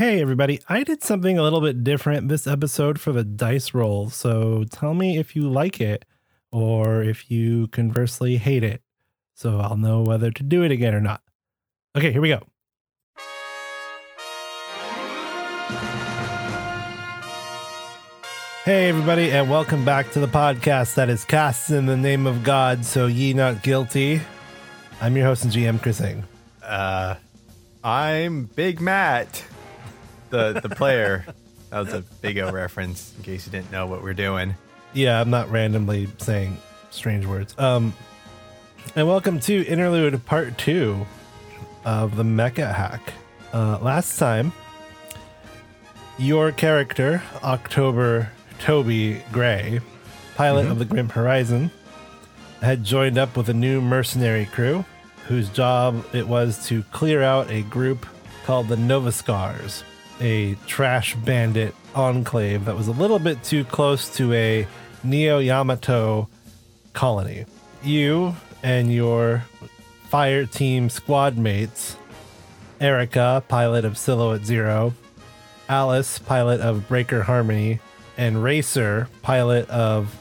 Hey everybody, I did something a little bit different this episode for the dice roll, so tell me if you like it or if you conversely hate it, so I'll know whether to do it again or not. Okay, here we go. Hey everybody, and welcome back to the podcast that is cast in the name of God, so ye not guilty. I'm your host and GM, Chris Ng. I'm Big Matt. The player. That was a Big O reference in case you didn't know what we're doing. Yeah, I'm not randomly saying strange words. And welcome to Interlude Part 2 of the Mecha Hack. Last time, your character, October Toby Gray, pilot of the Grimp Horizon, had joined up with a new mercenary crew whose job it was to clear out a group called the Nova Scars, a trash bandit enclave that was a little bit too close to a Neo Yamato colony. You and your fire team squad mates, Erica, pilot of Silhouette Zero, Alice, pilot of Breaker Harmony, and Racer, pilot of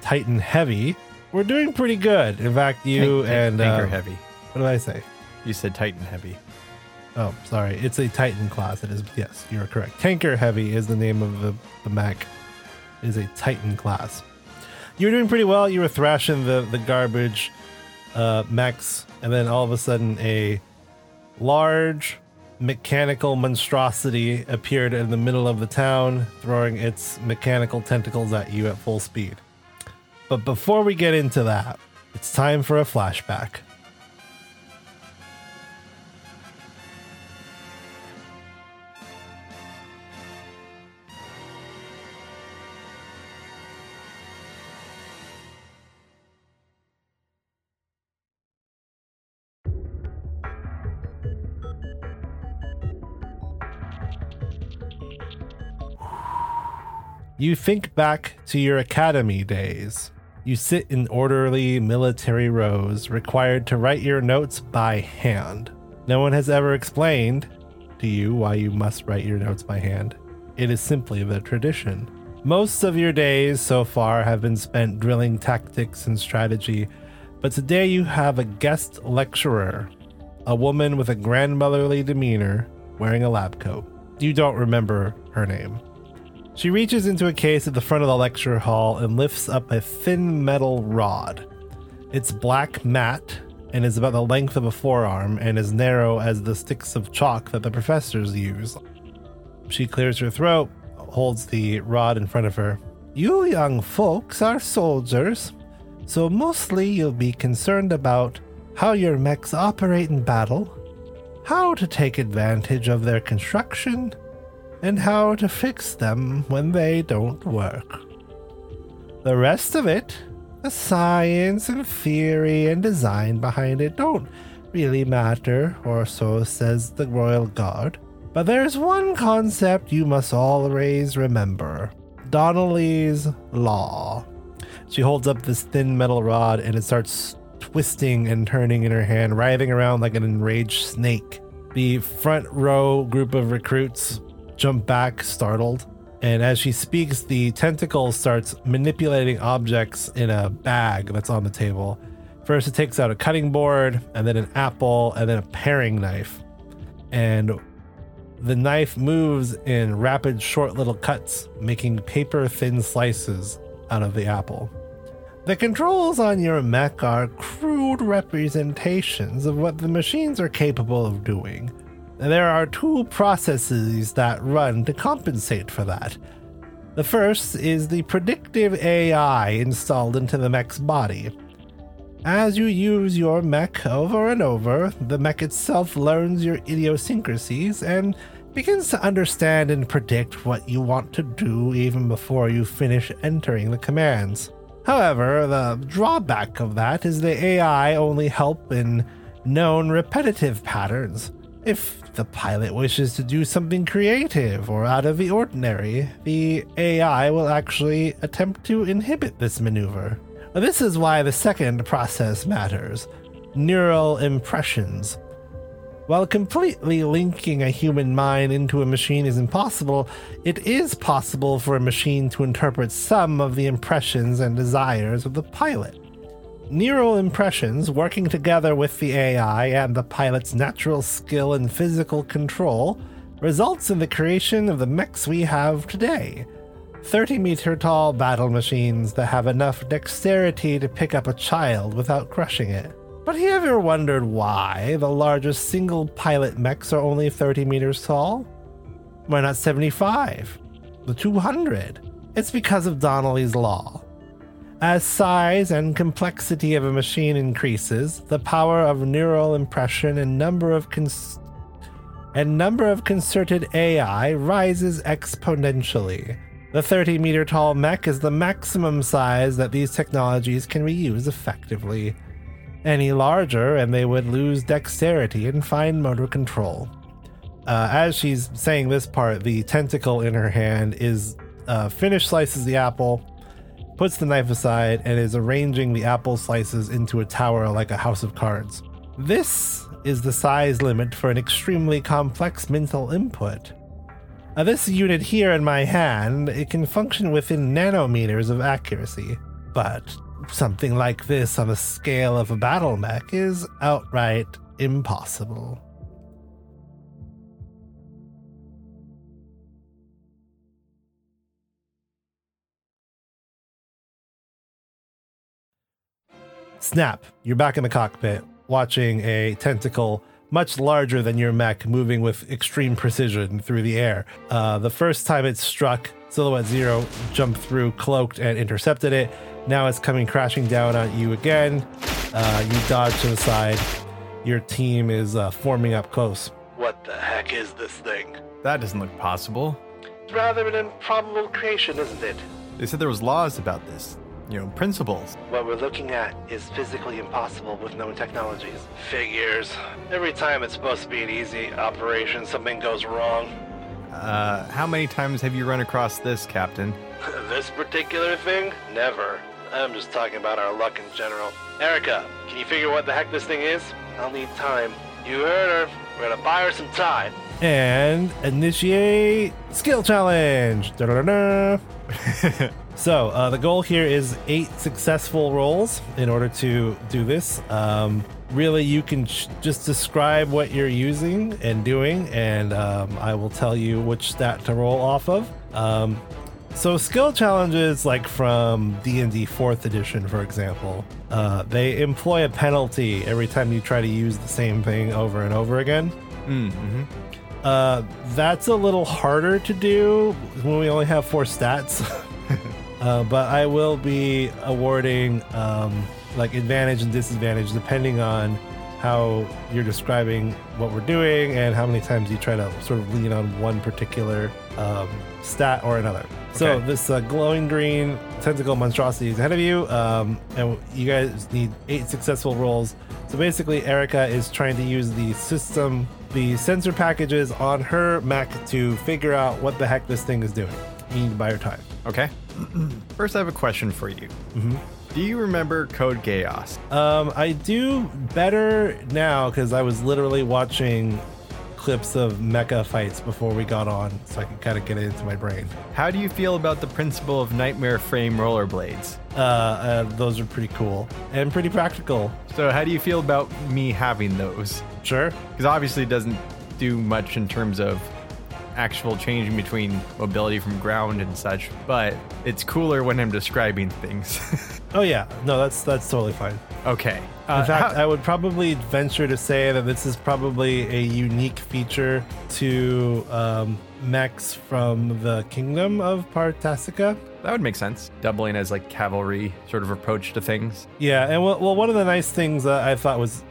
Titan Heavy, were doing pretty good. In fact, you Tanker Heavy. What did I say? You said Titan Heavy. Oh, sorry. It's a Titan class. It is. Yes, you're correct. Tanker Heavy is the name of the mech. It is a Titan class. You were doing pretty well. You were thrashing the garbage mechs, and then all of a sudden, a large mechanical monstrosity appeared in the middle of the town, throwing its mechanical tentacles at you at full speed. But before we get into that, it's time for a flashback. You think back to your academy days. You sit in orderly military rows, required to write your notes by hand. No one has ever explained to you why you must write your notes by hand. It is simply the tradition. Most of your days so far have been spent drilling tactics and strategy, but today you have a guest lecturer, a woman with a grandmotherly demeanor wearing a lab coat. You don't remember her name. She reaches into a case at the front of the lecture hall and lifts up a thin metal rod. It's black matte and is about the length of a forearm and as narrow as the sticks of chalk that the professors use. She clears her throat, holds the rod in front of her. You young folks are soldiers, so mostly you'll be concerned about how your mechs operate in battle, how to take advantage of their construction, and how to fix them when they don't work. The rest of it, the science and theory and design behind it, don't really matter, or so says the Royal Guard. But there's one concept you must always remember: Donnelly's Law. She holds up this thin metal rod and it starts twisting and turning in her hand, writhing around like an enraged snake. The front row group of recruits jump back, startled, and as she speaks, the tentacle starts manipulating objects in a bag that's on the table. First, it takes out a cutting board, and then an apple, and then a paring knife. And the knife moves in rapid, short little cuts, making paper-thin slices out of the apple. The controls on your mech are crude representations of what the machines are capable of doing. There are two processes that run to compensate for that. The first is the predictive AI installed into the mech's body. As you use your mech over and over, the mech itself learns your idiosyncrasies and begins to understand and predict what you want to do even before you finish entering the commands. However, the drawback of that is the AI only help in known repetitive patterns. If the pilot wishes to do something creative or out of the ordinary, the AI will actually attempt to inhibit this maneuver. This is why the second process matters: neural impressions. While completely linking a human mind into a machine is impossible, it is possible for a machine to interpret some of the impressions and desires of the pilot. Neural impressions, working together with the AI and the pilot's natural skill and physical control, results in the creation of the mechs we have today. 30-meter-tall battle machines that have enough dexterity to pick up a child without crushing it. But have you ever wondered why the largest single pilot mechs are only 30 meters tall? Why not 75? The 200? It's because of Donnelly's Law. As size and complexity of a machine increases, the power of neural impression and number of concerted AI rises exponentially. The 30-meter tall mech is the maximum size that these technologies can be used effectively. Any larger and they would lose dexterity and fine motor control. As she's saying this part, the tentacle in her hand is Finnish slices the apple, puts the knife aside, and is arranging the apple slices into a tower like a house of cards. This is the size limit for an extremely complex mental input. This unit here in my hand, it can function within nanometers of accuracy, but something like this on the scale of a battle mech is outright impossible. Snap! You're back in the cockpit, watching a tentacle much larger than your mech moving with extreme precision through the air. The first time it struck, Silhouette Zero jumped through, cloaked, and intercepted it. Now it's coming crashing down on you again. You dodge to the side. Your team is forming up close. What the heck is this thing? That doesn't look possible. It's rather an improbable creation, isn't it? They said there was laws about this. You know, principles. What we're looking at is physically impossible with known technologies. Figures. Every time it's supposed to be an easy operation, something goes wrong. How many times have you run across this, Captain? This particular thing? Never. I'm just talking about our luck in general. Erica, can you figure what the heck this thing is? I'll need time. You heard her. We're gonna buy her some time. And initiate skill challenge. So the goal here is 8 successful rolls in order to do this. Really, you can just describe what you're using and doing, and I will tell you which stat to roll off of. So skill challenges, like from D&D 4th edition, for example, they employ a penalty every time you try to use the same thing over and over again. Mm-hmm. That's a little harder to do when we only have 4 stats. But I will be awarding like advantage and disadvantage depending on how you're describing what we're doing and how many times you try to sort of lean on one particular stat or another. Okay. So this glowing green tentacle monstrosity is ahead of you, and you guys need 8 successful rolls. So basically, Erica is trying to use the sensor packages on her mech to figure out what the heck this thing is doing. You need to buy your time. Okay. First, I have a question for you. Mm-hmm. Do you remember Code Geass? I do better now because I was literally watching clips of mecha fights before we got on, so I could kind of get it into my brain. How do you feel about the principle of Nightmare Frame rollerblades? Those are pretty cool and pretty practical. So how do you feel about me having those? Sure. Because obviously it doesn't do much in terms of actual changing between mobility from ground and such, but it's cooler when I'm describing things. Oh yeah, no, that's totally fine. Okay. In fact, I would probably venture to say that this is probably a unique feature to mechs from the kingdom of Partassica. That would make sense. Doubling as like cavalry sort of approach to things. Yeah, and well, one of the nice things that I thought was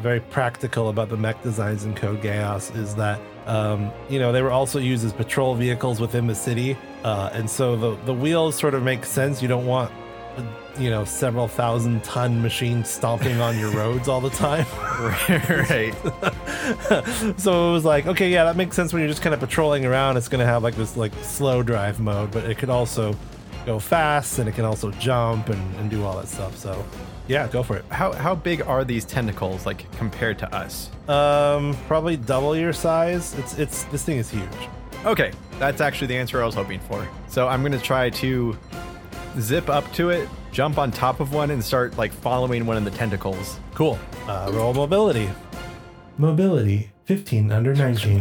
very practical about the mech designs in Code Geass is that they were also used as patrol vehicles within the city, and so the wheels sort of make sense. You don't want several thousand ton machines stomping on your roads all the time. Right. So it was like, okay, yeah, that makes sense. When you're just kind of patrolling around, it's going to have like this like slow drive mode, but it could also go fast and it can also jump and do all that stuff. So Yeah, go for it. How big are these tentacles, like, compared to us? Probably double your size. It's this thing is huge. Okay, that's actually the answer I was hoping for. So I'm going to try to zip up to it, jump on top of one, and start, like, following one of the tentacles. Cool. Roll mobility. Mobility, 15 under 19.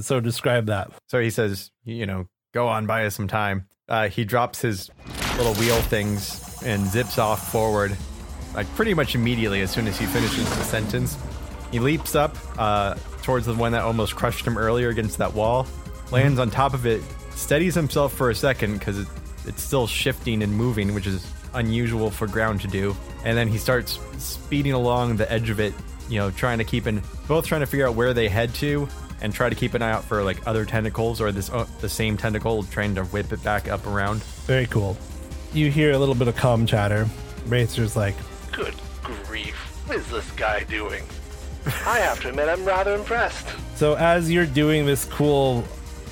So describe that. So he says, you know, go on, buy us some time. He drops his little wheel things and zips off forward, like pretty much immediately as soon as he finishes the sentence. He leaps up towards the one that almost crushed him earlier against that wall, lands on top of it, steadies himself for a second because it's still shifting and moving, which is unusual for ground to do. And then he starts speeding along the edge of it, you know, trying to figure out where they head to and try to keep an eye out for like other tentacles or the same tentacle trying to whip it back up around. Very cool. You hear a little bit of comm chatter. Racer's like, good grief, what is this guy doing? I have to admit, I'm rather impressed. So as you're doing this cool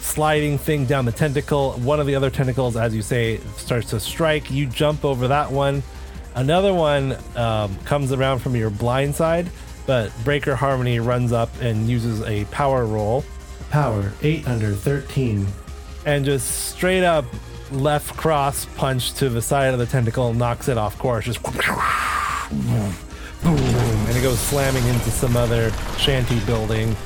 sliding thing down the tentacle, one of the other tentacles, as you say, starts to strike. You jump over that one. Another one comes around from your blind side, but Breaker Harmony runs up and uses a power roll. Power, 8 under 13. And just straight up left cross punch to the side of the tentacle and knocks it off course. Just boom, and it goes slamming into some other shanty building,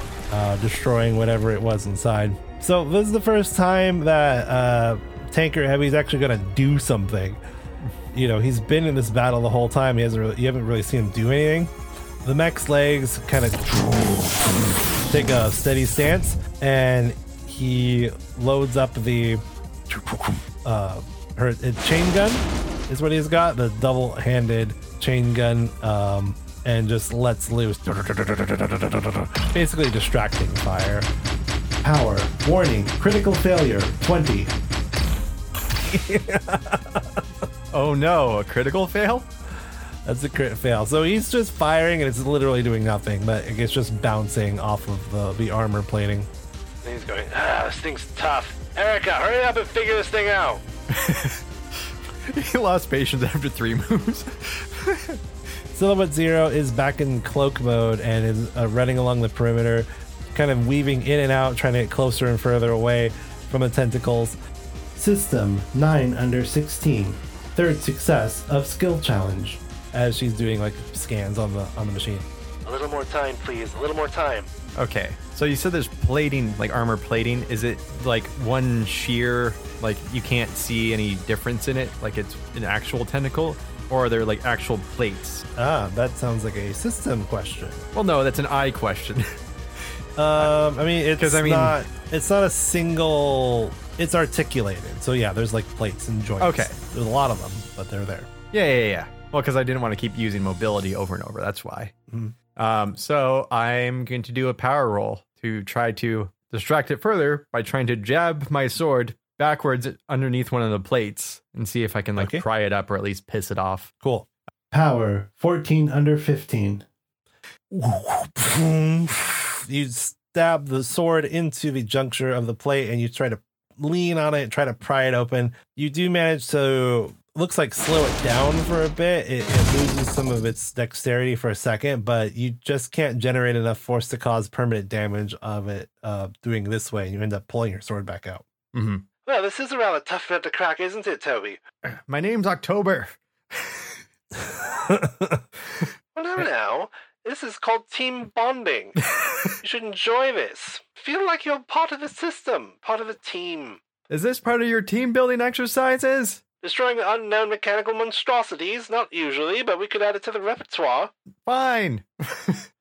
destroying whatever it was inside. So this is the first time that Tanker Heavy's actually going to do something. You know, he's been in this battle the whole time. You haven't really seen him do anything. The mech's legs kind of take a steady stance, and he loads up the chain gun is what he's got, the double-handed chain gun, and just lets loose, basically distracting fire. Power, warning, critical failure, 20. Oh no, a critical fail? That's a crit fail. So he's just firing and it's literally doing nothing, but it's just bouncing off of the armor plating. He's going, this thing's tough. Erica, hurry up and figure this thing out. He lost patience after 3 moves. Silhouette Zero is back in cloak mode and is running along the perimeter, kind of weaving in and out, trying to get closer and further away from the tentacles. System 9 under 16. Third success of skill challenge. As she's doing like scans on the machine. A little more time, please. A little more time. Okay. So you said there's plating, like armor plating. Is it like one sheer, like you can't see any difference in it? Like it's an actual tentacle? Or are there like actual plates? Ah, that sounds like a system question. Well, no, that's an eye question. It's not a single, it's articulated. So yeah, there's like plates and joints. Okay. There's a lot of them, but they're there. Yeah. Well, because I didn't want to keep using mobility over and over. That's why. Mm-hmm. So I'm going to do a power roll to try to distract it further by trying to jab my sword backwards underneath one of the plates and see if I can pry it up or at least piss it off. Cool. Power, 14 under 15. You stab the sword into the juncture of the plate and you try to lean on it, try to pry it open. You do manage to... looks like slow it down for a bit. It loses some of its dexterity for a second, but you just can't generate enough force to cause permanent damage of it doing this way, and you end up pulling your sword back out. Mm-hmm. Well, this is a rather tough nut to crack, isn't it, Toby? My name's October. Well, now, this is called team bonding. You should enjoy this. Feel like you're part of the system, part of the team. Is this part of your team-building exercises? Destroying unknown mechanical monstrosities, not usually, but we could add it to the repertoire. Fine.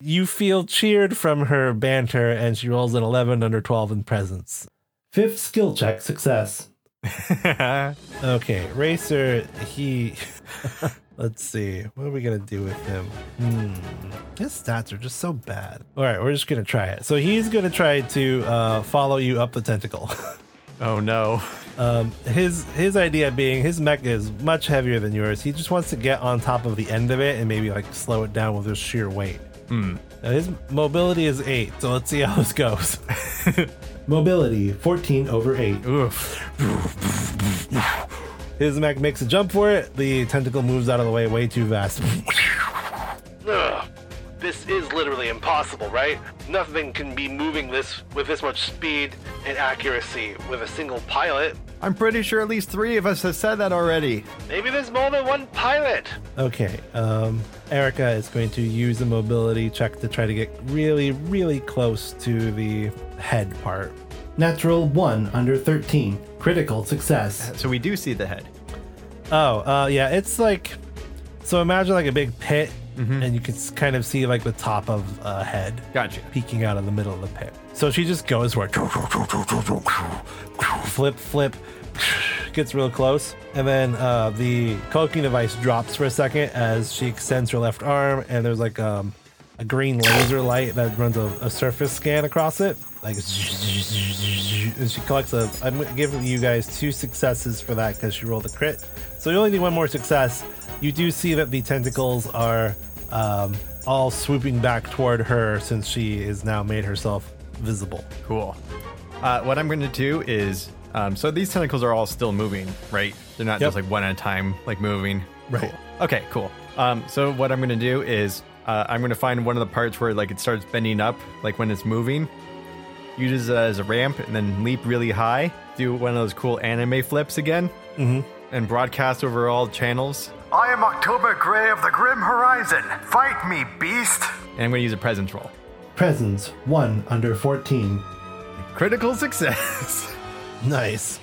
You feel cheered from her banter, and she rolls an 11 under 12 in presence. 5th skill check success. Okay, Racer, he... Let's see. What are we going to do with him? His stats are just so bad. All right, we're just going to try it. So he's going to try to follow you up the tentacle. Oh, no. His idea being his mech is much heavier than yours. He just wants to get on top of the end of it and maybe slow it down with his sheer weight. Now his mobility is 8, so let's see how this goes. Mobility, 14 over 8. Oof. His mech makes a jump for it. The tentacle moves out of the way way too fast. Ugh. This is literally impossible, right? Nothing can be moving this with this much speed and accuracy with a single pilot. I'm pretty sure at least three of us have said that already. Maybe there's more than one pilot. Okay, Erica is going to use a mobility check to try to get really, really close to the head part. Natural 1 under 13. Critical success. So we do see the head. Yeah, it's like... So imagine like a big pit. Mm-hmm. And you can kind of see like the top of a head peeking out of the middle of the pit. So she just goes for it. Flip, gets real close. And then the cloaking device drops for a second as she extends her left arm. And there's like a green laser light that runs a surface scan across it. Like, and she collects a... I'm giving you guys 2 successes for that because she rolled a crit. So you only need 1 more success. You do see that the tentacles are all swooping back toward her since she has now made herself visible. Cool. What I'm going to do is, so these tentacles are all still moving, right? They're not just like one at a time, like moving. Right. Cool. Okay, cool. So what I'm going to do is I'm going to find one of the parts where like it starts bending up, like when it's moving. Use it as a ramp and then leap really high. Do one of those cool anime flips again. Mm-hmm. And broadcast over all channels. I am October Gray of the Grim Horizon. Fight me, beast. And I'm going to use a presence roll. Presence 1 under 14. Critical success. Nice.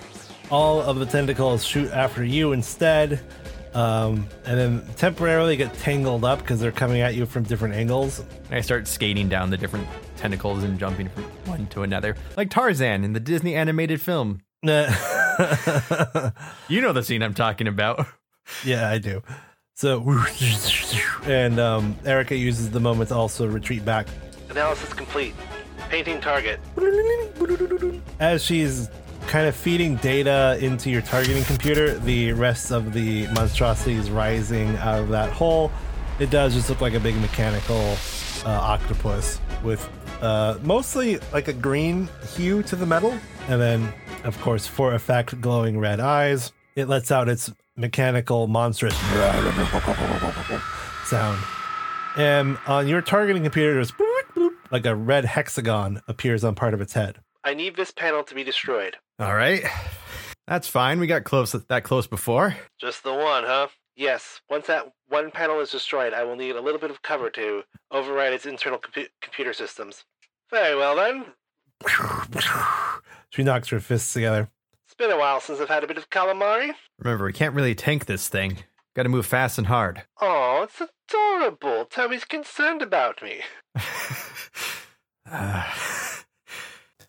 All of the tentacles shoot after you instead. And then temporarily get tangled up because they're coming at you from different angles. And I start skating down the different tentacles and jumping from one to another. Like Tarzan in the Disney animated film. You know the scene I'm talking about. Yeah, I do. So, and Erica uses the moment to also retreat back. Analysis complete. Painting target. As she's kind of feeding data into your targeting computer, the rest of the monstrosities rising out of that hole. It does just look like a big mechanical octopus with mostly like a green hue to the metal. And then, of course, for effect, glowing red eyes. It lets out its mechanical monstrous sound. And on your targeting computer, there's like a red hexagon appears on part of its head. I need this panel to be destroyed. All right. That's fine. We got that close before. Just the one, huh? Yes. Once that one panel is destroyed, I will need a little bit of cover to override its internal computer systems. Very well, then. She knocks her fists together. It's been a while since I've had a bit of calamari. Remember, we can't really tank this thing. Got to move fast and hard. Oh, it's adorable. Tommy's concerned about me.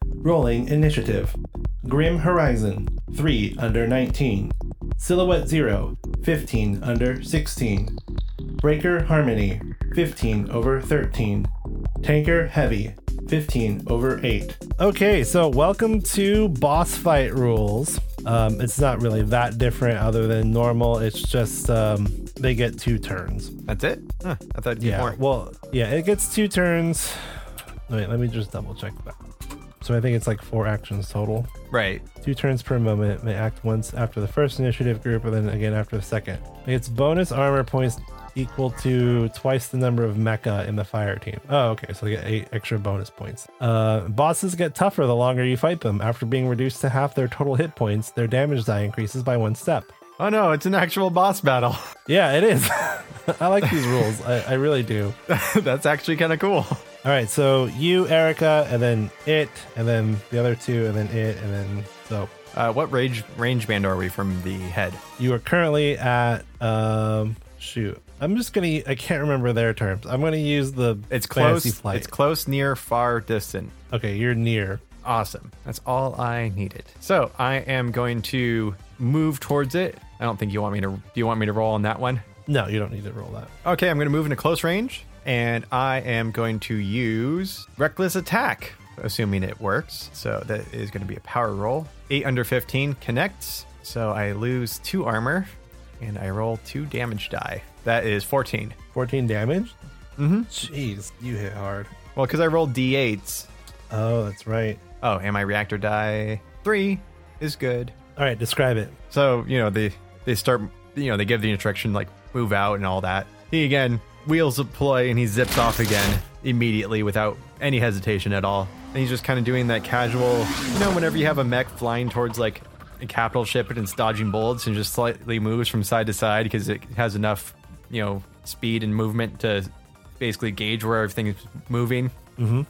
Rolling initiative. Grim Horizon, 3 under 19. Silhouette Zero, 15 under 16. Breaker Harmony, 15 over 13. Tanker Heavy, 15 over 8. Okay, so welcome to boss fight rules. It's not really that different other than normal. It's just they get 2 turns. That's it? Huh, I thought it'd be more. Well, yeah, it gets 2 turns. Wait, let me just double check that. So I think it's like 4 actions total. Right. 2 turns per moment. May act once after the first initiative group and then again after the second. It's bonus armor points equal to twice the number of mecha in the fire team. Oh, okay. So they get 8 extra bonus points. Bosses get tougher the longer you fight them. After being reduced to half their total hit points, their damage die increases by 1 step. Oh no, it's an actual boss battle. Yeah, it is. I like these rules. I really do. That's actually kind of cool. All right, so you, Erica, and then it, and then the other 2, and then it, and then so. What range band are we from the head? You are currently at, shoot. I'm just going to, I can't remember their terms. I'm going to use the it's close, fantasy flight. It's close, near, far, distant. Okay, you're near. Awesome. That's all I needed. So I am going to move towards it. I don't think you want me to, do you want me to roll on that one? No, you don't need to roll that. Okay, I'm going to move into close range. And I am going to use Reckless Attack, assuming it works. So that is going to be a power roll. 8 under 15 connects. So I lose 2 armor and I roll 2 damage die. That is 14. 14 damage? Mm-hmm. Jeez, you hit hard. Well, because I rolled D8s. Oh, that's right. Oh, and my reactor die 3 is good. All right, describe it. So, you know, the they start, they give the instruction, like, move out and all that. He, again, wheels deploy and he zips off again immediately without any hesitation at all. And he's just kind of doing that casual, whenever you have a mech flying towards, like, a capital ship and it's dodging bullets and just slightly moves from side to side because it has enough, speed and movement to basically gauge where everything's moving. Mm-hmm.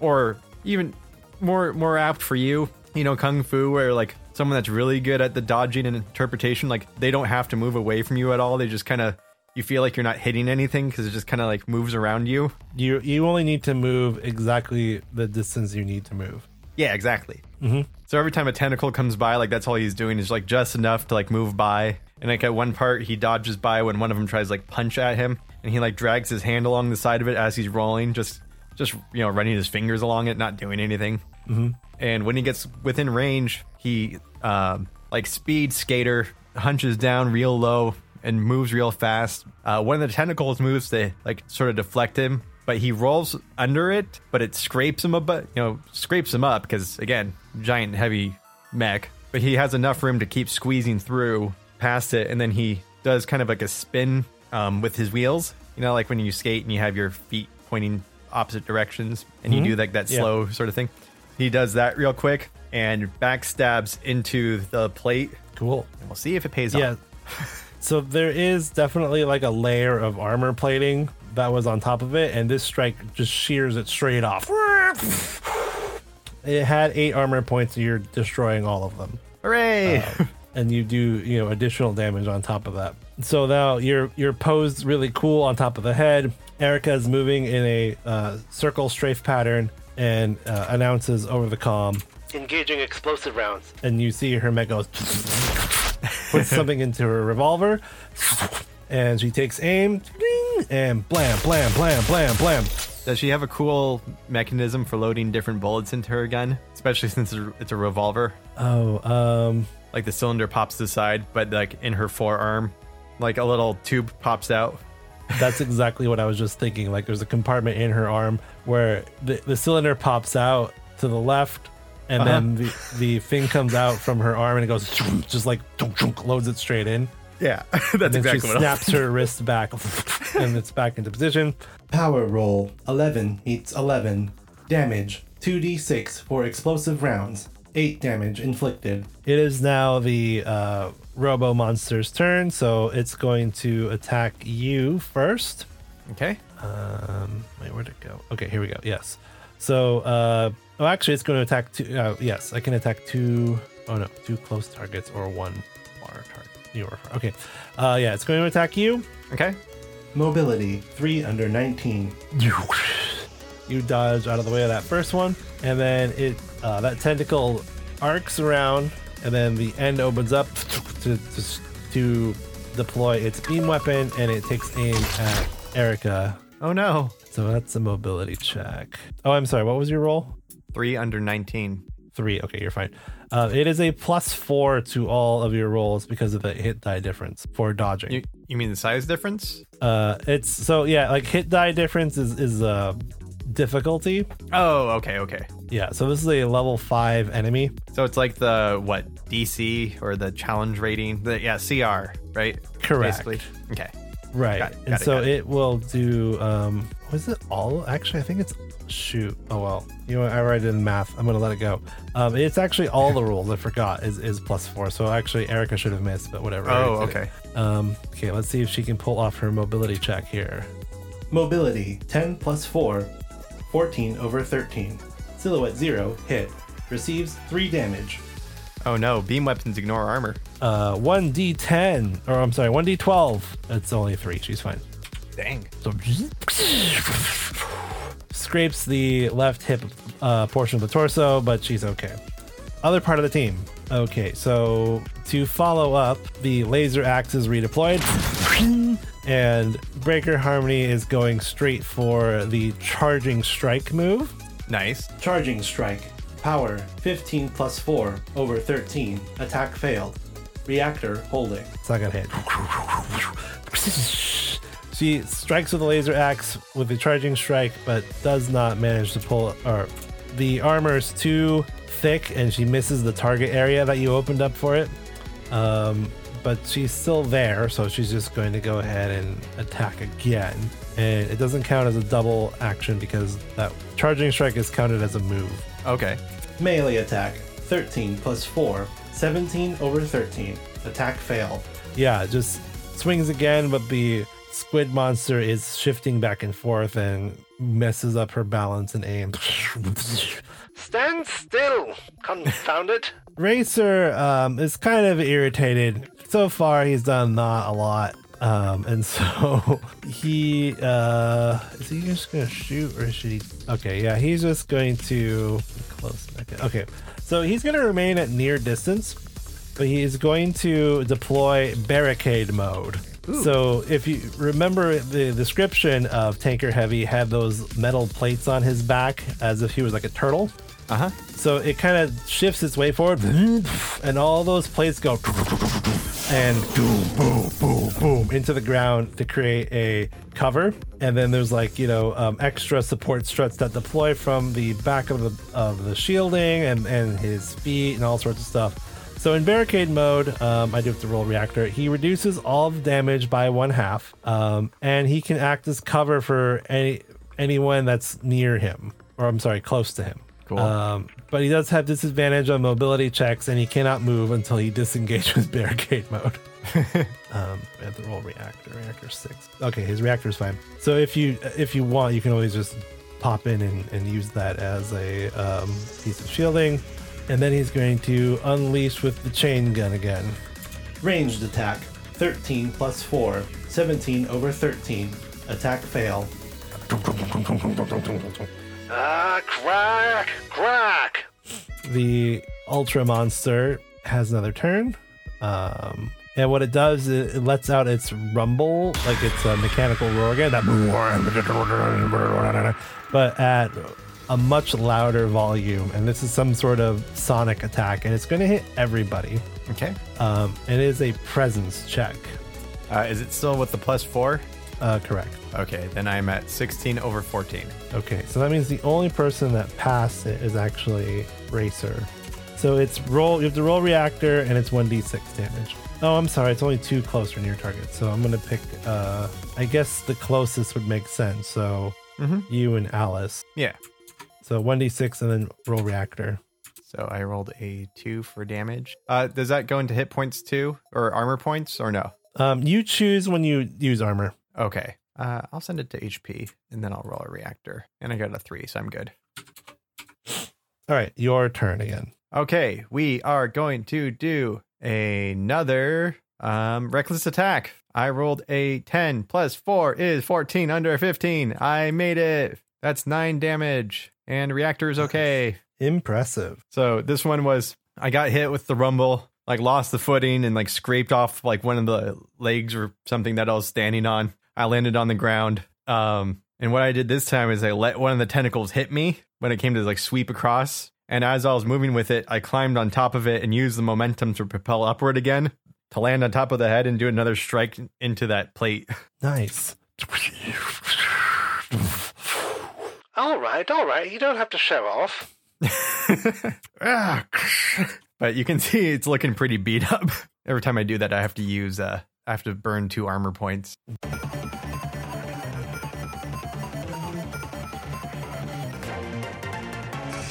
Or even more apt for you, Kung Fu, where, like, someone that's really good at the dodging and interpretation, like, they don't have to move away from you at all. They just kind of, you feel like you're not hitting anything because it just kind of, like, moves around you. You only need to move exactly the distance you need to move. Yeah, exactly. Mm-hmm. So every time a tentacle comes by, like, that's all he's doing is, like, just enough to, like, move by. And, like, at one part, he dodges by when one of them tries, like, punch at him. And he, like, drags his hand along the side of it as he's rolling, just running his fingers along it, not doing anything. Mm-hmm. And when he gets within range, he, like, speed skater, hunches down real low and moves real fast. One of the tentacles moves to, like, sort of deflect him, but he rolls under it, but it scrapes him up, because, again, giant heavy mech. But he has enough room to keep squeezing through past it, and then he does kind of like a spin with his wheels. Like when you skate and you have your feet pointing opposite directions, and mm-hmm. you do, like, that slow sort of thing. He does that real quick and backstabs into the plate. Cool. And we'll see if it pays off. So there is definitely, like, a layer of armor plating that was on top of it, and this strike just shears it straight off. It had 8 armor points, and you're destroying all of them. Hooray! And you do, additional damage on top of that. So now you're posed really cool on top of the head. Erica is moving in a circle strafe pattern and announces over the comm, engaging explosive rounds. And you see her mech goes, puts something into her revolver, and she takes aim, and blam, blam, blam, blam, blam. Does she have a cool mechanism for loading different bullets into her gun? Especially since it's a revolver. Oh, like the cylinder pops to the side, but, like, in her forearm, like, a little tube pops out. That's exactly what I was just thinking. Like, there's a compartment in her arm where the cylinder pops out to the left, and then the thing comes out from her arm, and it goes just, like, loads it straight in. Yeah, that's exactly what I was thinking. She snaps her wrist back, and it's back into position. Power roll, 11 meets 11. Damage, 2d6 for explosive rounds. 8 damage inflicted. It is now the Robo Monster's turn, so it's going to attack you first. Okay. Wait, where'd it go? Okay, here we go. Yes. So, actually, it's going to attack two. Yes, I can attack two. Oh no, 2 close targets or 1 far target. You are far. Okay. Yeah, it's going to attack you. Okay. Mobility 3 under 19. You dodge out of the way of that first one, and then it that tentacle arcs around, and then the end opens up to deploy its beam weapon, and it takes aim at Erica. Oh no! So that's a mobility check. Oh, I'm sorry. What was your roll? 3 under 19. 3. Okay, you're fine. It is a +4 to all of your rolls because of the hit die difference for dodging. You mean the size difference? It's so yeah. Like hit die difference is difficulty. Oh, okay. Yeah, so this is a level 5 enemy. So it's like the DC or the challenge rating? CR, right? Correct. Basically. Okay. Right. It will do was it all? Actually, I think it's I already did math. I'm going to let it go. It's actually all the rules I forgot is +4. So actually Erica should have missed, but whatever. Oh, okay. Okay, let's see if she can pull off her mobility check here. Mobility 10 +4. 14 over 13. Silhouette Zero hit. Receives 3 damage. Oh no, beam weapons ignore armor. 1d12. It's only 3, she's fine. Dang. So, scrapes the left hip portion of the torso, but she's okay. Other part of the team. Okay, so to follow up, the laser axe is redeployed. And Breaker Harmony is going straight for the Charging Strike move. Nice. Charging Strike. Power, 15 +4 over 13. Attack failed. Reactor holding. It's not gonna hit. She strikes with the laser axe with the Charging Strike, but does not manage to pull, or the armor is too thick, and she misses the target area that you opened up for it. but she's still there, so she's just going to go ahead and attack again. And it doesn't count as a double action because that charging strike is counted as a move. Okay. Melee attack, 13 plus 4, 17 over 13. Attack failed. Yeah, just swings again, but the squid monster is shifting back and forth and messes up her balance and aim. Stand still, confound it. Racer is kind of irritated. So far, he's done not a lot. And so he, is he just going to shoot or should he? Okay. Yeah. He's just going to close. Okay. So he's going to remain at near distance, but he is going to deploy barricade mode. Ooh. So if you remember the description of Tanker Heavy had those metal plates on his back as if he was like a turtle. Uh-huh. So it kind of shifts its way forward and all those plates go and boom, boom, boom, boom into the ground to create a cover. And then there's like, you know, extra support struts that deploy from the back of the shielding and his feet and all sorts of stuff. So in barricade mode, I do have to roll reactor. He reduces all the damage by 1/2, and he can act as cover for anyone that's near him, or I'm sorry, close to him. Cool. But he does have disadvantage on mobility checks, and he cannot move until he disengages barricade mode. I have to roll reactor 6. Okay, his reactor is fine. So if you want, you can always just pop in and use that as a piece of shielding. And then he's going to unleash with the chain gun again. Ranged attack, 13 plus 4, 17 over 13. Attack fail. Ah, crack. The Ultra Monster has another turn. And what it does is it lets out its rumble, like it's a mechanical roar again. But at a much louder volume, and this is some sort of sonic attack, and it's going to hit everybody. Okay. It is a presence check. Is it still with the plus 4? Correct. Okay, then I'm at 16 over 14. Okay, so that means the only person that passed it is actually Racer. So it's roll. You have to roll reactor, and it's 1d6 damage. Oh, I'm sorry, it's only 2 close or near targets. So I'm going to pick. I guess the closest would make sense. So you and Alice. Yeah. So 1d6 and then roll reactor. So I rolled a 2 for damage. Does that go into hit points too, or armor points, or no? You choose when you use armor. Okay. I'll send it to HP and then I'll roll a reactor. And I got a 3, so I'm good. All right, your turn again. Okay, we are going to do another reckless attack. I rolled a 10 plus 4 is 14 under 15. I made it. That's 9 damage. And reactor is okay. Impressive. So this one was, I got hit with the rumble, like lost the footing and like scraped off like one of the legs or something that I was standing on. I landed on the ground. And what I did this time is I let one of the tentacles hit me when it came to like sweep across. And as I was moving with it, I climbed on top of it and used the momentum to propel upward again to land on top of the head and do another strike into that plate. Nice. All right. You don't have to show off. But you can see it's looking pretty beat up. Every time I do that, I have to burn 2 armor points.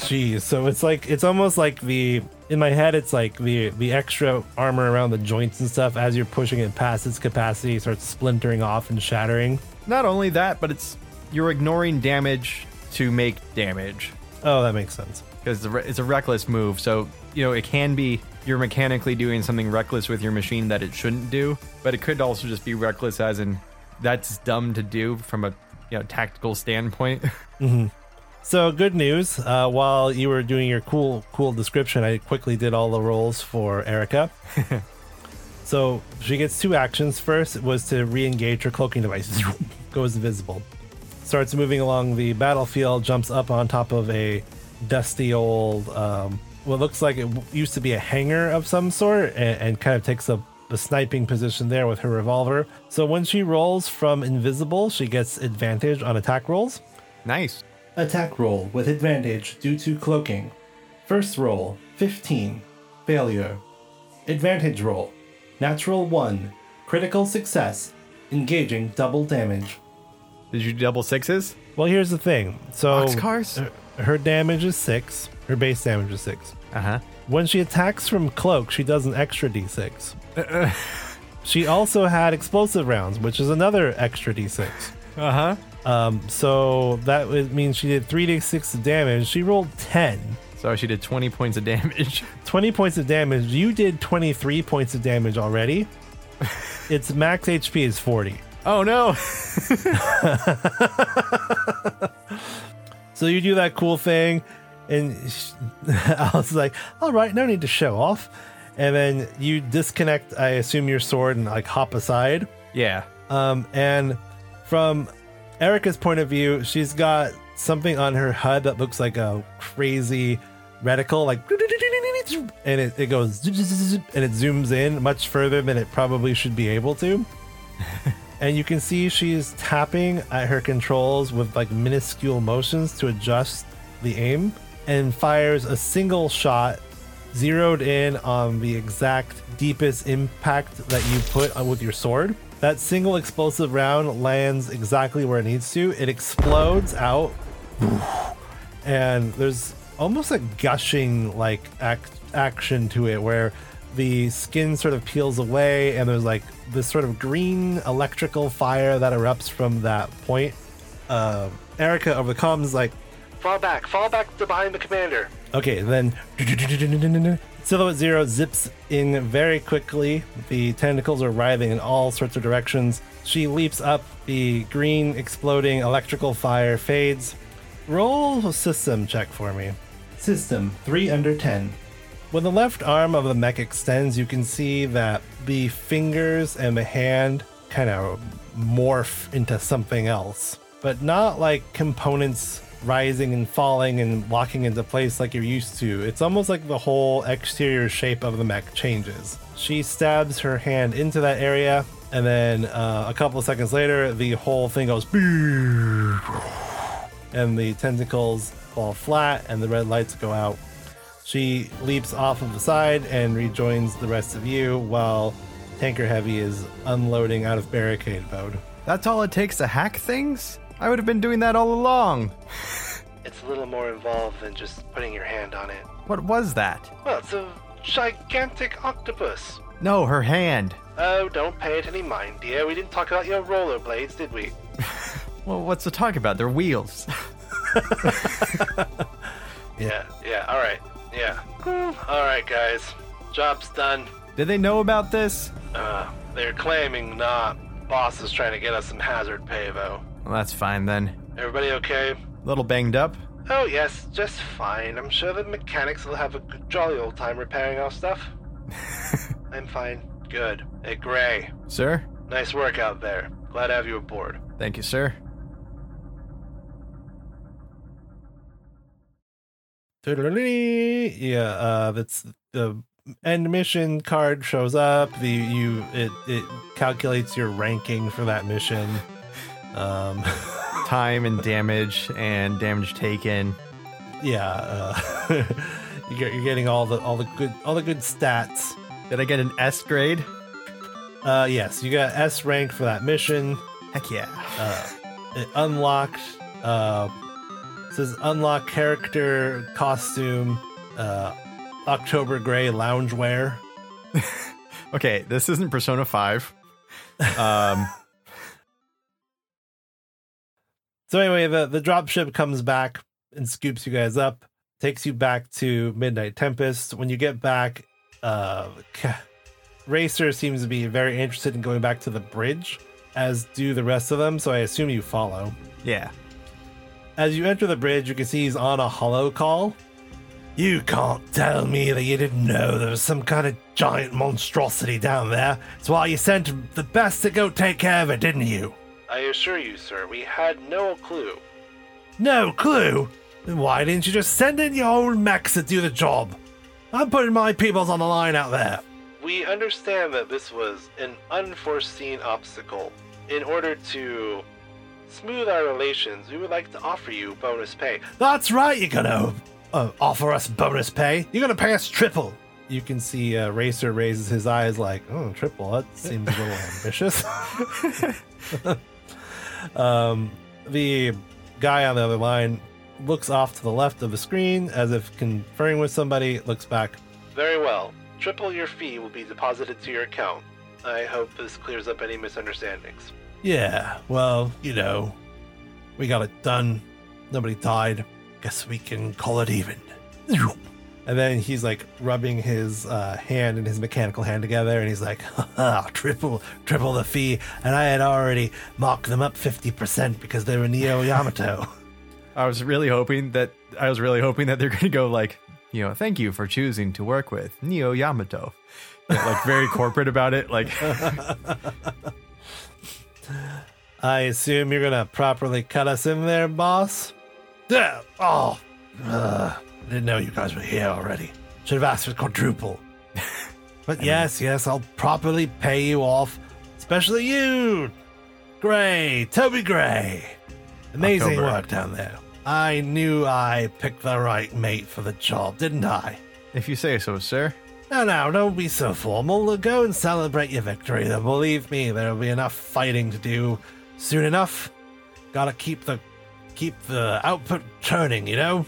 Jeez. So it's like, it's almost like in my head, it's like the extra armor around the joints and stuff as you're pushing it past its capacity starts splintering off and shattering. Not only that, but you're ignoring damage to make damage. Oh, that makes sense. Because it's a reckless move. So, you know, it can be you're mechanically doing something reckless with your machine that it shouldn't do. But it could also just be reckless as in that's dumb to do from a, you know, tactical standpoint. Mm-hmm. So good news. While you were doing your cool description, I quickly did all the rolls for Erica. So she gets 2 actions. First was to re-engage her cloaking device. Goes invisible. Starts moving along the battlefield, jumps up on top of a dusty old, what looks like it used to be a hangar of some sort, and kind of takes up a sniping position there with her revolver. So when she rolls from invisible, she gets advantage on attack rolls. Nice. Attack roll with advantage due to cloaking. First roll, 15. Failure. Advantage roll, Natural 1. Critical success. Engaging double damage. Did you double sixes? Well, here's the thing. So her damage is 6. Her base damage is 6. Uh-huh. When she attacks from Cloak, she does an extra D6. She also had explosive rounds, which is another extra D6. Uh-huh. So that means she did 3d6 of damage. She rolled 10. So she did 20 points of damage. 20 points of damage. You did 23 points of damage already. Its max HP is 40. Oh, no. So you do that cool thing, and Alice is like, all right, no need to show off. And then you disconnect, I assume, your sword and like hop aside. Yeah. And from Erica's point of view, she's got something on her HUD that looks like a crazy reticle, like, and it goes and it zooms in much further than it probably should be able to. And you can see she's tapping at her controls with like minuscule motions to adjust the aim, and fires a single shot zeroed in on the exact deepest impact that you put with your sword. That single explosive round lands exactly where it needs to. It explodes out, and there's almost a gushing like action to it, where the skin sort of peels away, and there's like this sort of green electrical fire that erupts from that point. Erica over the comms is like, fall back to behind the commander. Okay, then Silhouette Zero zips in very quickly. The tentacles are writhing in all sorts of directions. She leaps up. The green exploding electrical fire fades. Roll a system check for me. System 3 under 10. When the left arm of the mech extends, you can see that the fingers and the hand kind of morph into something else, but not like components rising and falling and locking into place like you're used to. It's almost like the whole exterior shape of the mech changes. She stabs her hand into that area, and then a couple of seconds later, the whole thing goes, and the tentacles fall flat, and the red lights go out. She leaps off of the side and rejoins the rest of you while Tanker Heavy is unloading out of barricade mode. That's all it takes to hack things? I would have been doing that all along. It's a little more involved than just putting your hand on it. What was that? Well, it's a gigantic octopus. No, her hand. Oh, don't pay it any mind, dear. We didn't talk about your rollerblades, did we? Well, what's to talk about? They're wheels. Yeah, all right. Yeah. Alright, guys. Job's done. Did they know about this? They're claiming not. Boss is trying to get us some hazard pay, though. Well, that's fine, then. Everybody okay? A little banged up? Oh, yes, just fine. I'm sure the mechanics will have a jolly old time repairing our stuff. I'm fine. Good. Hey, Gray. Sir? Nice work out there. Glad to have you aboard. Thank you, sir. Yeah, that's the end mission card shows up. It calculates your ranking for that mission, time and damage taken. Yeah, you're getting all the good stats. Did I get an S grade? Yes, you got S rank for that mission. Heck yeah! It unlocked. Says unlock character costume, October Gray loungewear. Okay, this isn't Persona 5. So anyway, the dropship comes back and scoops you guys up, takes you back to Midnight Tempest. When you get back, Racer seems to be very interested in going back to the bridge, as do the rest of them, so I assume you follow. Yeah. As you enter the bridge, you can see he's on a holo call. You can't tell me that you didn't know there was some kind of giant monstrosity down there. It's why you sent the best to go take care of it, didn't you? I assure you, sir, we had no clue. No clue? Then why didn't you just send in your own mechs to do the job? I'm putting my peoples on the line out there. We understand that this was an unforeseen obstacle. In order to smooth our relations, we would like to offer you bonus pay. That's right, you're gonna offer us bonus pay. You're gonna pay us triple. you can see Racer raises his eyes like, oh, triple, that seems a little ambitious. The guy on the other line looks off to the left of the screen as if conferring with somebody, looks back. Very well. Triple your fee will be deposited to your account. I hope this clears up any misunderstandings. Yeah, well, you know, we got it done. Nobody died. Guess we can call it even. And then he's like rubbing his hand and his mechanical hand together, and he's like, triple the fee, and I had already marked them up 50% because they were Neo Yamato. I was really hoping that they're gonna go like, you know, thank you for choosing to work with Neo Yamato. Yeah, like very corporate about it, like I assume you're gonna properly cut us in there, boss? Yeah. Oh, didn't know you guys were here already. Should have asked for quadruple. But yes, I'll properly pay you off. Especially you, Gray, Toby Gray. Amazing October. Work down there. I knew I picked the right mate for the job, didn't I? If you say so, sir. No, don't be so formal. Go and celebrate your victory. Though, believe me, there'll be enough fighting to do soon enough. Gotta keep the output churning, you know?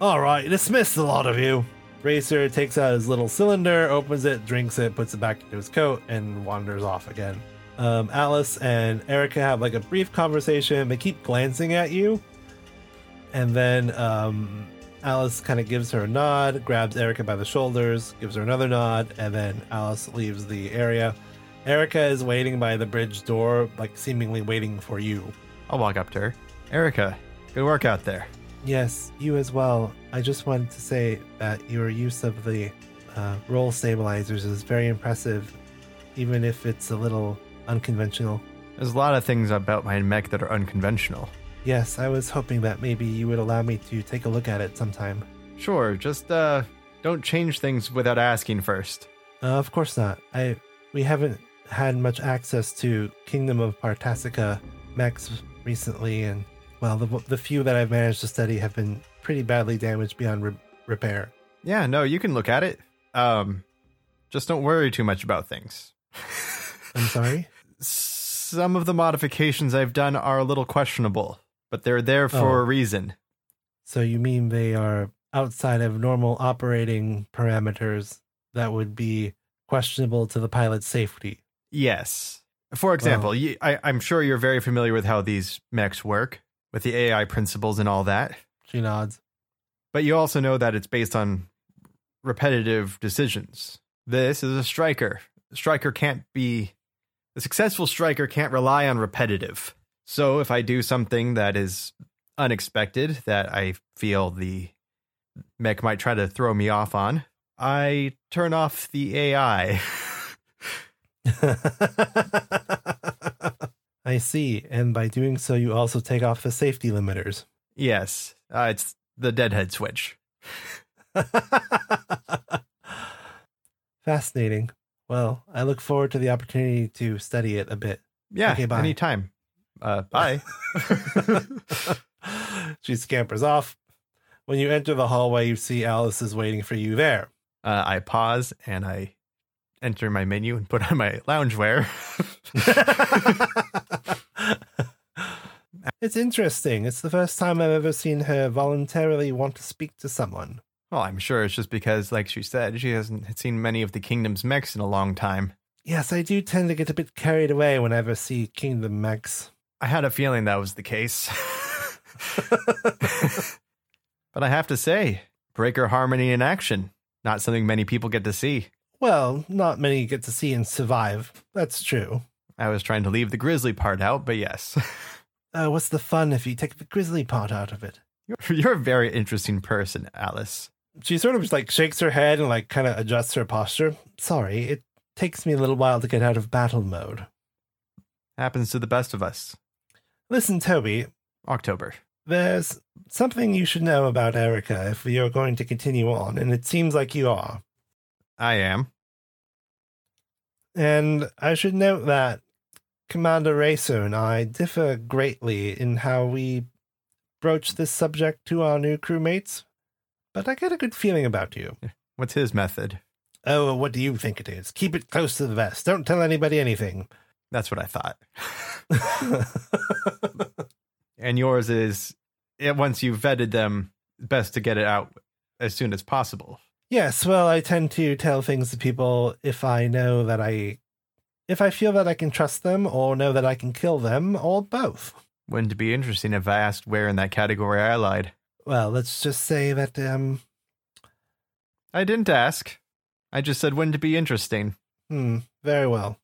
Alright, dismiss the lot of you. Racer takes out his little cylinder, opens it, drinks it, puts it back into his coat, and wanders off again. Alice and Erica have like a brief conversation. They keep glancing at you, and then Alice kind of gives her a nod, grabs Erica by the shoulders, gives her another nod, and then Alice leaves the area. Erica is waiting by the bridge door, like seemingly waiting for you. I'll walk up to her. Erica, good work out there. Yes, you as well. I just wanted to say that your use of the roll stabilizers is very impressive, even if it's a little unconventional. There's a lot of things about my mech that are unconventional. Yes, I was hoping that maybe you would allow me to take a look at it sometime. Sure, just don't change things without asking first. Of course not. We haven't had much access to Kingdom of Partassica mechs recently, and well, the few that I've managed to study have been pretty badly damaged beyond repair. Yeah, no, you can look at it. Just don't worry too much about things. I'm sorry? Some of the modifications I've done are a little questionable, but they're there for a reason. So you mean they are outside of normal operating parameters that would be questionable to the pilot's safety? Yes. For example, I'm sure you're very familiar with how these mechs work, with the AI principles and all that. She nods. But you also know that it's based on repetitive decisions. This is a striker. A successful striker can't rely on repetitive. So if I do something that is unexpected, that I feel the mech might try to throw me off on, I turn off the AI. I see, and by doing so, you also take off the safety limiters. Yes, it's the deadhead switch. Fascinating. Well, I look forward to the opportunity to study it a bit. Yeah, okay, bye. Anytime. Bye. She scampers off. When you enter the hallway, you see Alice is waiting for you there. I pause, and I enter my menu and put on my loungewear. It's interesting. It's the first time I've ever seen her voluntarily want to speak to someone. Well, I'm sure it's just because, like she said, she hasn't seen many of the Kingdom's mechs in a long time. Yes, I do tend to get a bit carried away whenever I see Kingdom mechs. I had a feeling that was the case. But I have to say, Breaker Harmony in action. Not something many people get to see. Well, not many get to see and survive. That's true. I was trying to leave the grizzly part out, but yes. What's the fun if you take the grizzly part out of it? You're a very interesting person, Alice. She sort of just like shakes her head and like kind of adjusts her posture. Sorry, it takes me a little while to get out of battle mode. Happens to the best of us. Listen, Toby. October. There's something you should know about Erica if you're going to continue on, and it seems like you are. I am. And I should note that Commander Racer and I differ greatly in how we broach this subject to our new crewmates. but I got a good feeling about you. What's his method? Oh, well, what do you think it is? Keep it close to the vest. Don't tell anybody anything. That's what I thought. And yours is, once you've vetted them, best to get it out as soon as possible. Yes, well, I tend to tell things to people if I know that if I feel that I can trust them or know that I can kill them, or both. Wouldn't it be interesting if I asked where in that category I lied? Well, let's just say that, I didn't ask. I just said, wouldn't it be interesting? Very well.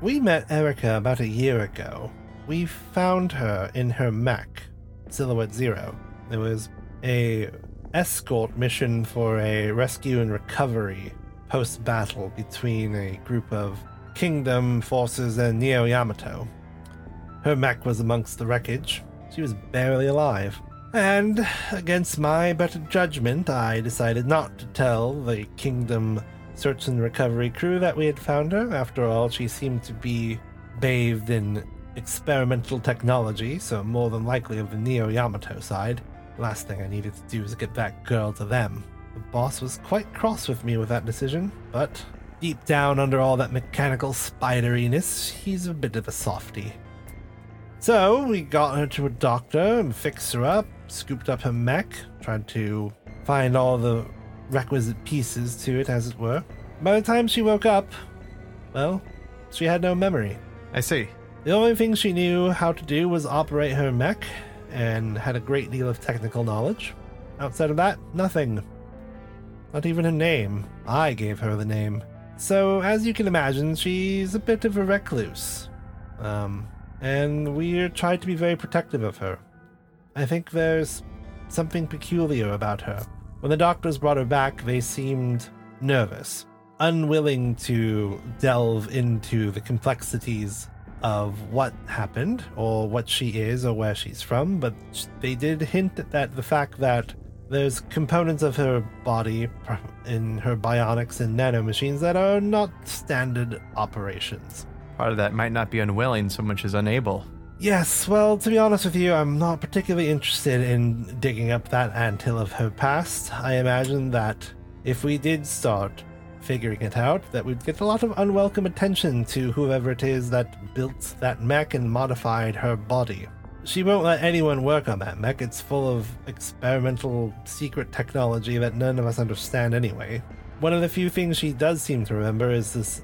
We met Erica about a year ago. We found her in her mech, Silhouette Zero. There was a escort mission for a rescue and recovery post-battle between a group of Kingdom forces and Neo Yamato. Her mech was amongst the wreckage. She was barely alive. And, against my better judgment, I decided not to tell the Kingdom search and recovery crew that we had found her. After all, she seemed to be bathed in experimental technology, so more than likely of the Neo Yamato side. Last thing I needed to do was get that girl to them. The boss was quite cross with me with that decision, but deep down under all that mechanical spideriness, he's a bit of a softy. So we got her to a doctor and fixed her up, scooped up her mech, tried to find all the requisite pieces to it, as it were. By the time she woke up, well, she had no memory. I see. The only thing she knew how to do was operate her mech, and had a great deal of technical knowledge. Outside of that, nothing. Not even a name. I gave her the name. So, as you can imagine, she's a bit of a recluse. And we tried to be very protective of her. I think there's something peculiar about her. When the doctors brought her back, they seemed nervous, unwilling to delve into the complexities of what happened, or what she is, or where she's from, but they did hint at the fact that there's components of her body in her bionics and nanomachines that are not standard operations. Part of that might not be unwilling so much as unable. Yes, well, to be honest with you, I'm not particularly interested in digging up that anthill of her past. I imagine that if we did start figuring it out, that we'd get a lot of unwelcome attention to whoever it is that built that mech and modified her body. She won't let anyone work on that mech. It's full of experimental secret technology that none of us understand anyway. One of the few things she does seem to remember is this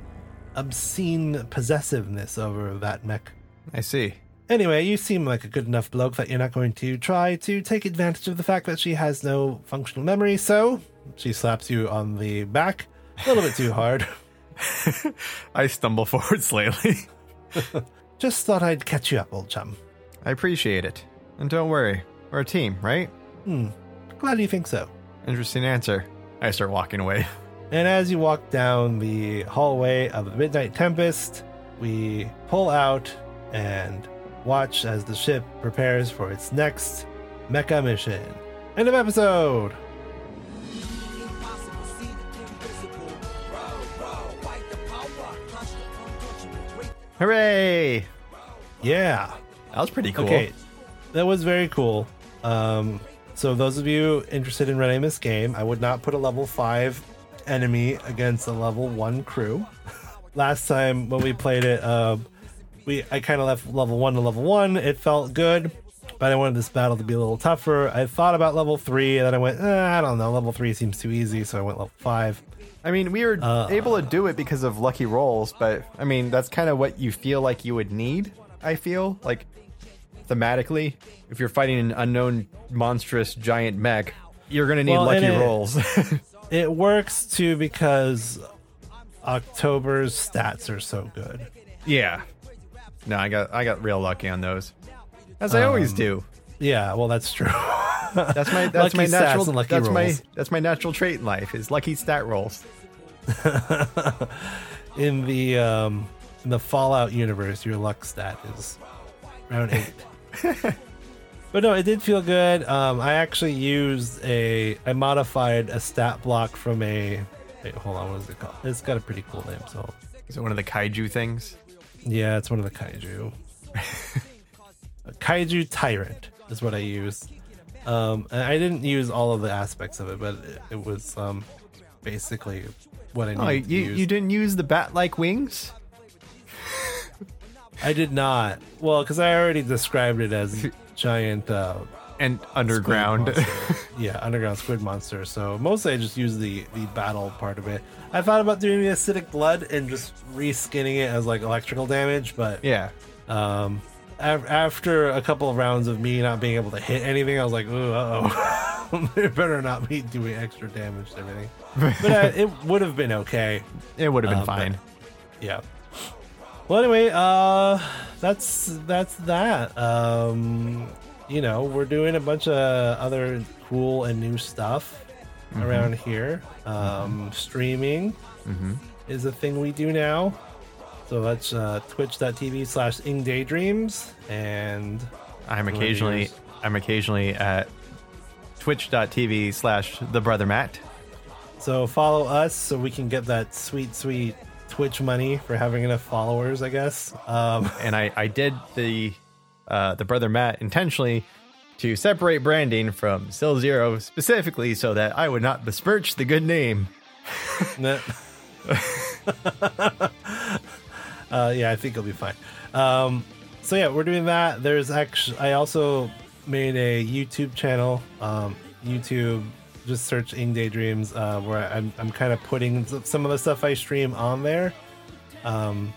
obscene possessiveness over that mech. I see. Anyway, you seem like a good enough bloke that you're not going to try to take advantage of the fact that she has no functional memory, so she slaps you on the back. A little bit too hard. I stumble forward slightly. Just thought I'd catch you up, old chum. I appreciate it. And don't worry, we're a team, right? Glad you think so. Interesting answer. I start walking away. And as you walk down the hallway of the Midnight Tempest, we pull out and watch as the ship prepares for its next mecha mission. End of episode! Hooray! Yeah. That was pretty cool. Okay, that was very cool. So those of you interested in running this game, I would not put a level 5 enemy against a level 1 crew. Last time when we played it, I kind of left level 1 to level 1. It felt good, but I wanted this battle to be a little tougher. I thought about level 3, and then I went, I don't know, level 3 seems too easy, so I went level 5. I mean, we were able to do it because of lucky rolls, but, I mean, that's kind of what you feel like you would need, I feel. Like, thematically, if you're fighting an unknown, monstrous, giant mech, you're going to need lucky rolls. It works, too, because October's stats are so good. Yeah. No, I got real lucky on those. As I always do. Yeah, well, that's true. That's my natural trait in life is lucky stat rolls. In the Fallout universe, your luck stat is around 8. But no, it did feel good. I actually used I modified a stat block from what is it called? It's got a pretty cool name. So is it one of the kaiju things? Yeah, it's one of the kaiju. A kaiju tyrant is what I used. And I didn't use all of the aspects of it, but it was basically what I needed to use. You didn't use the bat-like wings? I did not. Well, because I already described it as giant... and underground. Yeah, underground squid monster. So mostly I just used the battle part of it. I thought about doing the acidic blood and just reskinning it as like electrical damage, but yeah. After a couple of rounds of me not being able to hit anything, I was like, uh-oh. It better not be doing extra damage to everything. But it would have been okay. It would have been fine. But, yeah. Well, anyway, that's that. You know, we're doing a bunch of other cool and new stuff around here. Streaming is a thing we do now. So that's twitch.tv/NgDaydreams, and I'm occasionally at twitch.tv/thebrothermatt. So follow us so we can get that sweet Twitch money for having enough followers, I guess. And I did the brother Matt intentionally to separate branding from SilZero specifically so that I would not besmirch the good name. Yeah, I think it'll be fine. So yeah, we're doing that. There's actually, I also made a YouTube channel. YouTube, just search NgDaydreams, where I'm kind of putting some of the stuff I stream on there. Right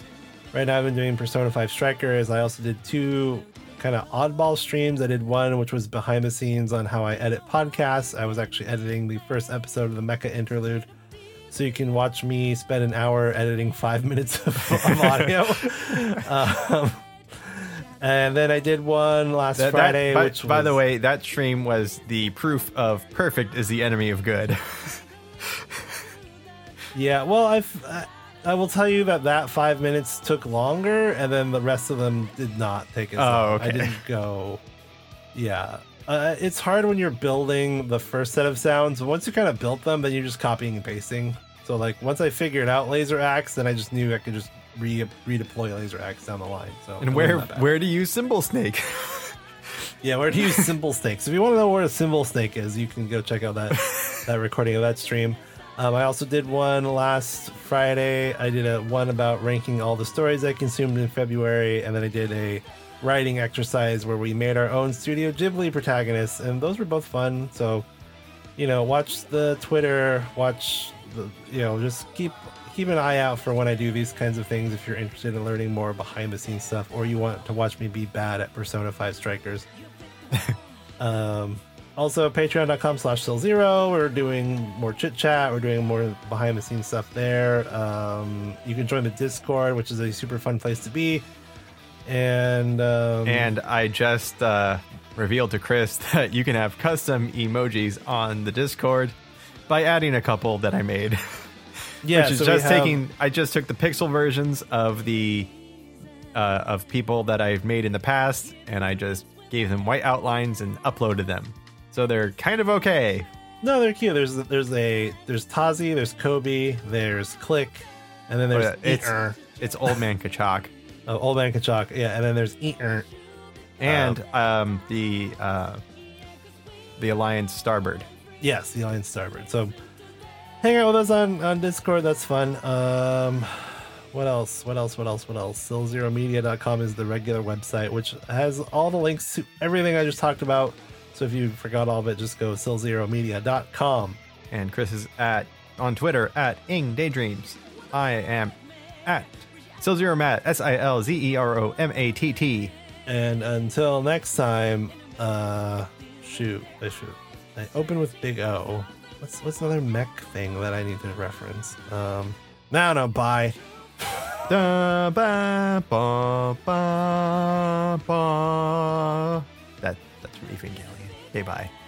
now I've been doing Persona 5 Strikers. I also did two kind of oddball streams. I did one which was behind the scenes on how I edit podcasts. I was actually editing the first episode of the Mecha Interlude. So you can watch me spend an hour editing 5 minutes of audio. And then I did one last Friday. By the way, that stream was the proof of perfect is the enemy of good. Yeah, well, I will tell you that 5 minutes took longer, and then the rest of them did not take as long. Okay. I didn't go... Yeah. It's hard when you're building the first set of sounds. Once you kind of built them, then you're just copying and pasting. So like once I figured out laser axe, then I just knew I could just redeploy laser axe down the line. So and where do you symbol snake? Yeah, where do you symbol snake? So if you want to know where a symbol snake is, you can go check out that recording of that stream. I also did one last Friday. I did one about ranking all the stories I consumed in February, and then I did a writing exercise where we made our own Studio Ghibli protagonists, and those were both fun. So, you know, watch the Twitter, just keep an eye out for when I do these kinds of things if you're interested in learning more behind the scenes stuff, or you want to watch me be bad at Persona 5 Strikers. Also patreon.com/SilZero. We're doing more chit chat, we're doing more behind the scenes stuff there. You can join the Discord, which is a super fun place to be. And I just revealed to Chris that you can have custom emojis on the Discord by adding a couple that I made. Yeah, which is so I just took the pixel versions of the of people that I've made in the past, and I just gave them white outlines and uploaded them. So they're kind of okay. No, they're cute. There's Tazi, there's Kobe, there's Click, and then there's it's Old Man Kachok. Oh, Old Man Kachok, yeah, and then there's Eater. And the Alliance Starboard. Yes, the Alliance Starboard. So hang out with us on Discord, that's fun. What else? SilZeroMedia.com is the regular website, which has all the links to everything I just talked about. So if you forgot all of it, just go SilZeroMedia.com. And Chris is on Twitter at NgDaydreams. I am at SilZeroMatt, SilZeroMatt. And until next time, I open with Big O. What's another mech thing that I need to reference? Bye. Da, ba, ba, ba, ba. That's from Evangelion. Okay, bye.